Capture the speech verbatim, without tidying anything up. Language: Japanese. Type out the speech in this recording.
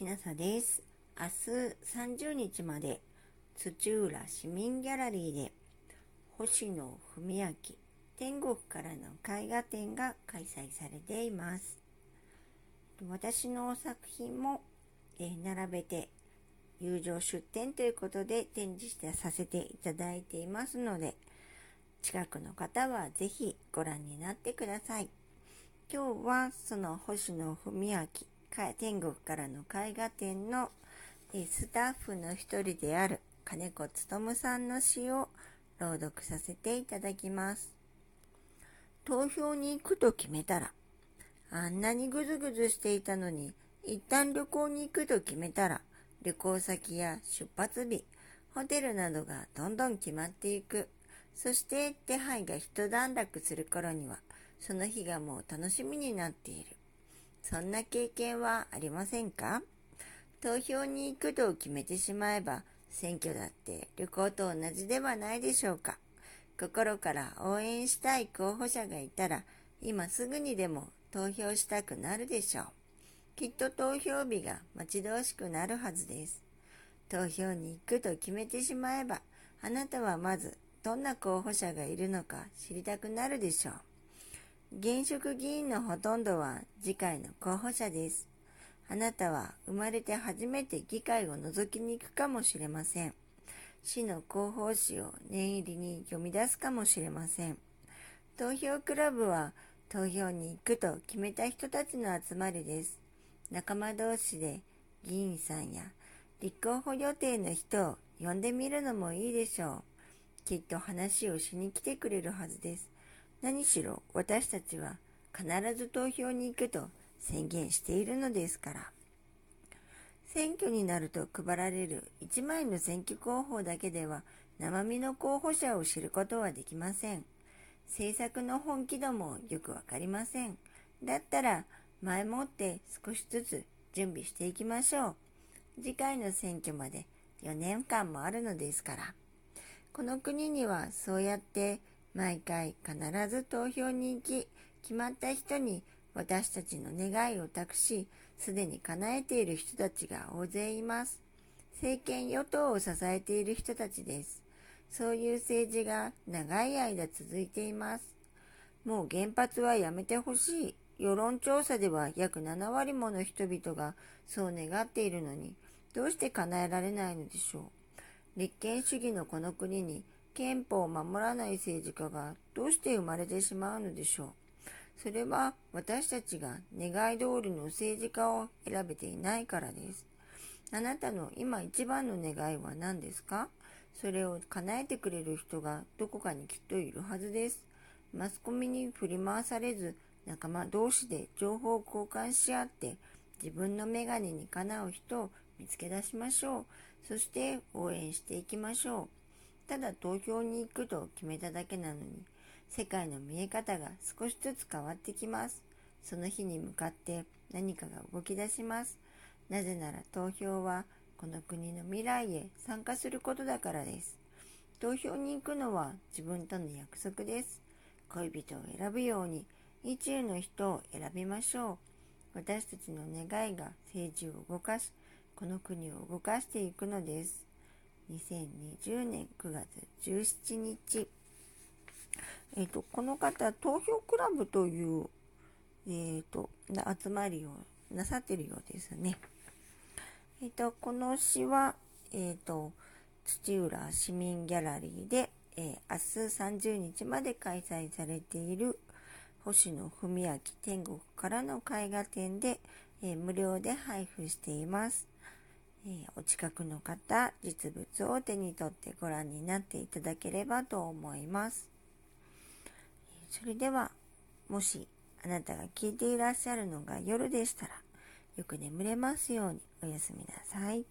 きなさです。明日さんじゅうにちまで土浦市民ギャラリーで星野文明天国からの絵画展が開催されています。私の作品も並べて友情出展ということで展示させていただいていますので、近くの方はぜひご覧になってください。今日はその星野文明天国からの絵画展のスタッフの一人である金子勉さんの詩を朗読させていただきます。投票に行くと決めたら、あんなにぐずぐずしていたのに、一旦旅行に行くと決めたら、旅行先や出発日、ホテルなどがどんどん決まっていく。そして手配が一段落する頃には、その日がもう楽しみになっている。そんな経験はありませんか？投票に行くと決めてしまえば、選挙だって旅行と同じではないでしょうか。心から応援したい候補者がいたら、今すぐにでも投票したくなるでしょう。きっと投票日が待ち遠しくなるはずです。投票に行くと決めてしまえば、あなたはまずどんな候補者がいるのか知りたくなるでしょう。現職議員のほとんどは次回の候補者です。あなたは生まれて初めて議会を覗きに行くかもしれません。市の広報誌を念入りに読み出すかもしれません。投票クラブは投票に行くと決めた人たちの集まりです。仲間同士で議員さんや立候補予定の人を呼んでみるのもいいでしょう。きっと話をしに来てくれるはずです。何しろ私たちは必ず投票に行くと宣言しているのですから。選挙になると配られるいちまいの選挙公報だけでは生身の候補者を知ることはできません。政策の本気度もよくわかりません。だったら前もって少しずつ準備していきましょう。次回の選挙までよねんかんもあるのですから。この国にはそうやって毎回必ず投票に行き、決まった人に私たちの願いを託し、すでに叶えている人たちが大勢います。政権与党を支えている人たちです。そういう政治が長い間続いています。もう原発はやめてほしい。世論調査では約ななわりもの人々がそう願っているのに、どうして叶えられないのでしょう。立憲主義のこの国に憲法を守らない政治家がどうして生まれてしまうのでしょう。それは私たちが願い通りの政治家を選べていないからです。あなたの今一番の願いは何ですか？それを叶えてくれる人がどこかにきっといるはずです。マスコミに振り回されず、仲間同士で情報を交換し合って、自分の眼鏡にかなう人を見つけ出しましょう。そして応援していきましょう。ただ投票に行くと決めただけなのに、世界の見え方が少しずつ変わってきます。その日に向かって何かが動き出します。なぜなら投票は、この国の未来へ参加することだからです。投票に行くのは自分との約束です。恋人を選ぶように意中の人を選びましょう。私たちの願いが政治を動かし、この国を動かしていくのです。にせんにじゅうねんくがつじゅうしちにち。えっと、この方、投票クラブという、えっと、集まりをなさっているようですね。えー、とこの詩は、えー、と土浦市民ギャラリーで、えー、明日さんじゅうにちまで開催されている星野文明天国からの絵画展で、えー、無料で配布しています、えー、お近くの方、実物を手に取ってご覧になっていただければと思います。それでは、もしあなたが聞いていらっしゃるのが夜でしたら、よく眠れますようにおやすみなさい。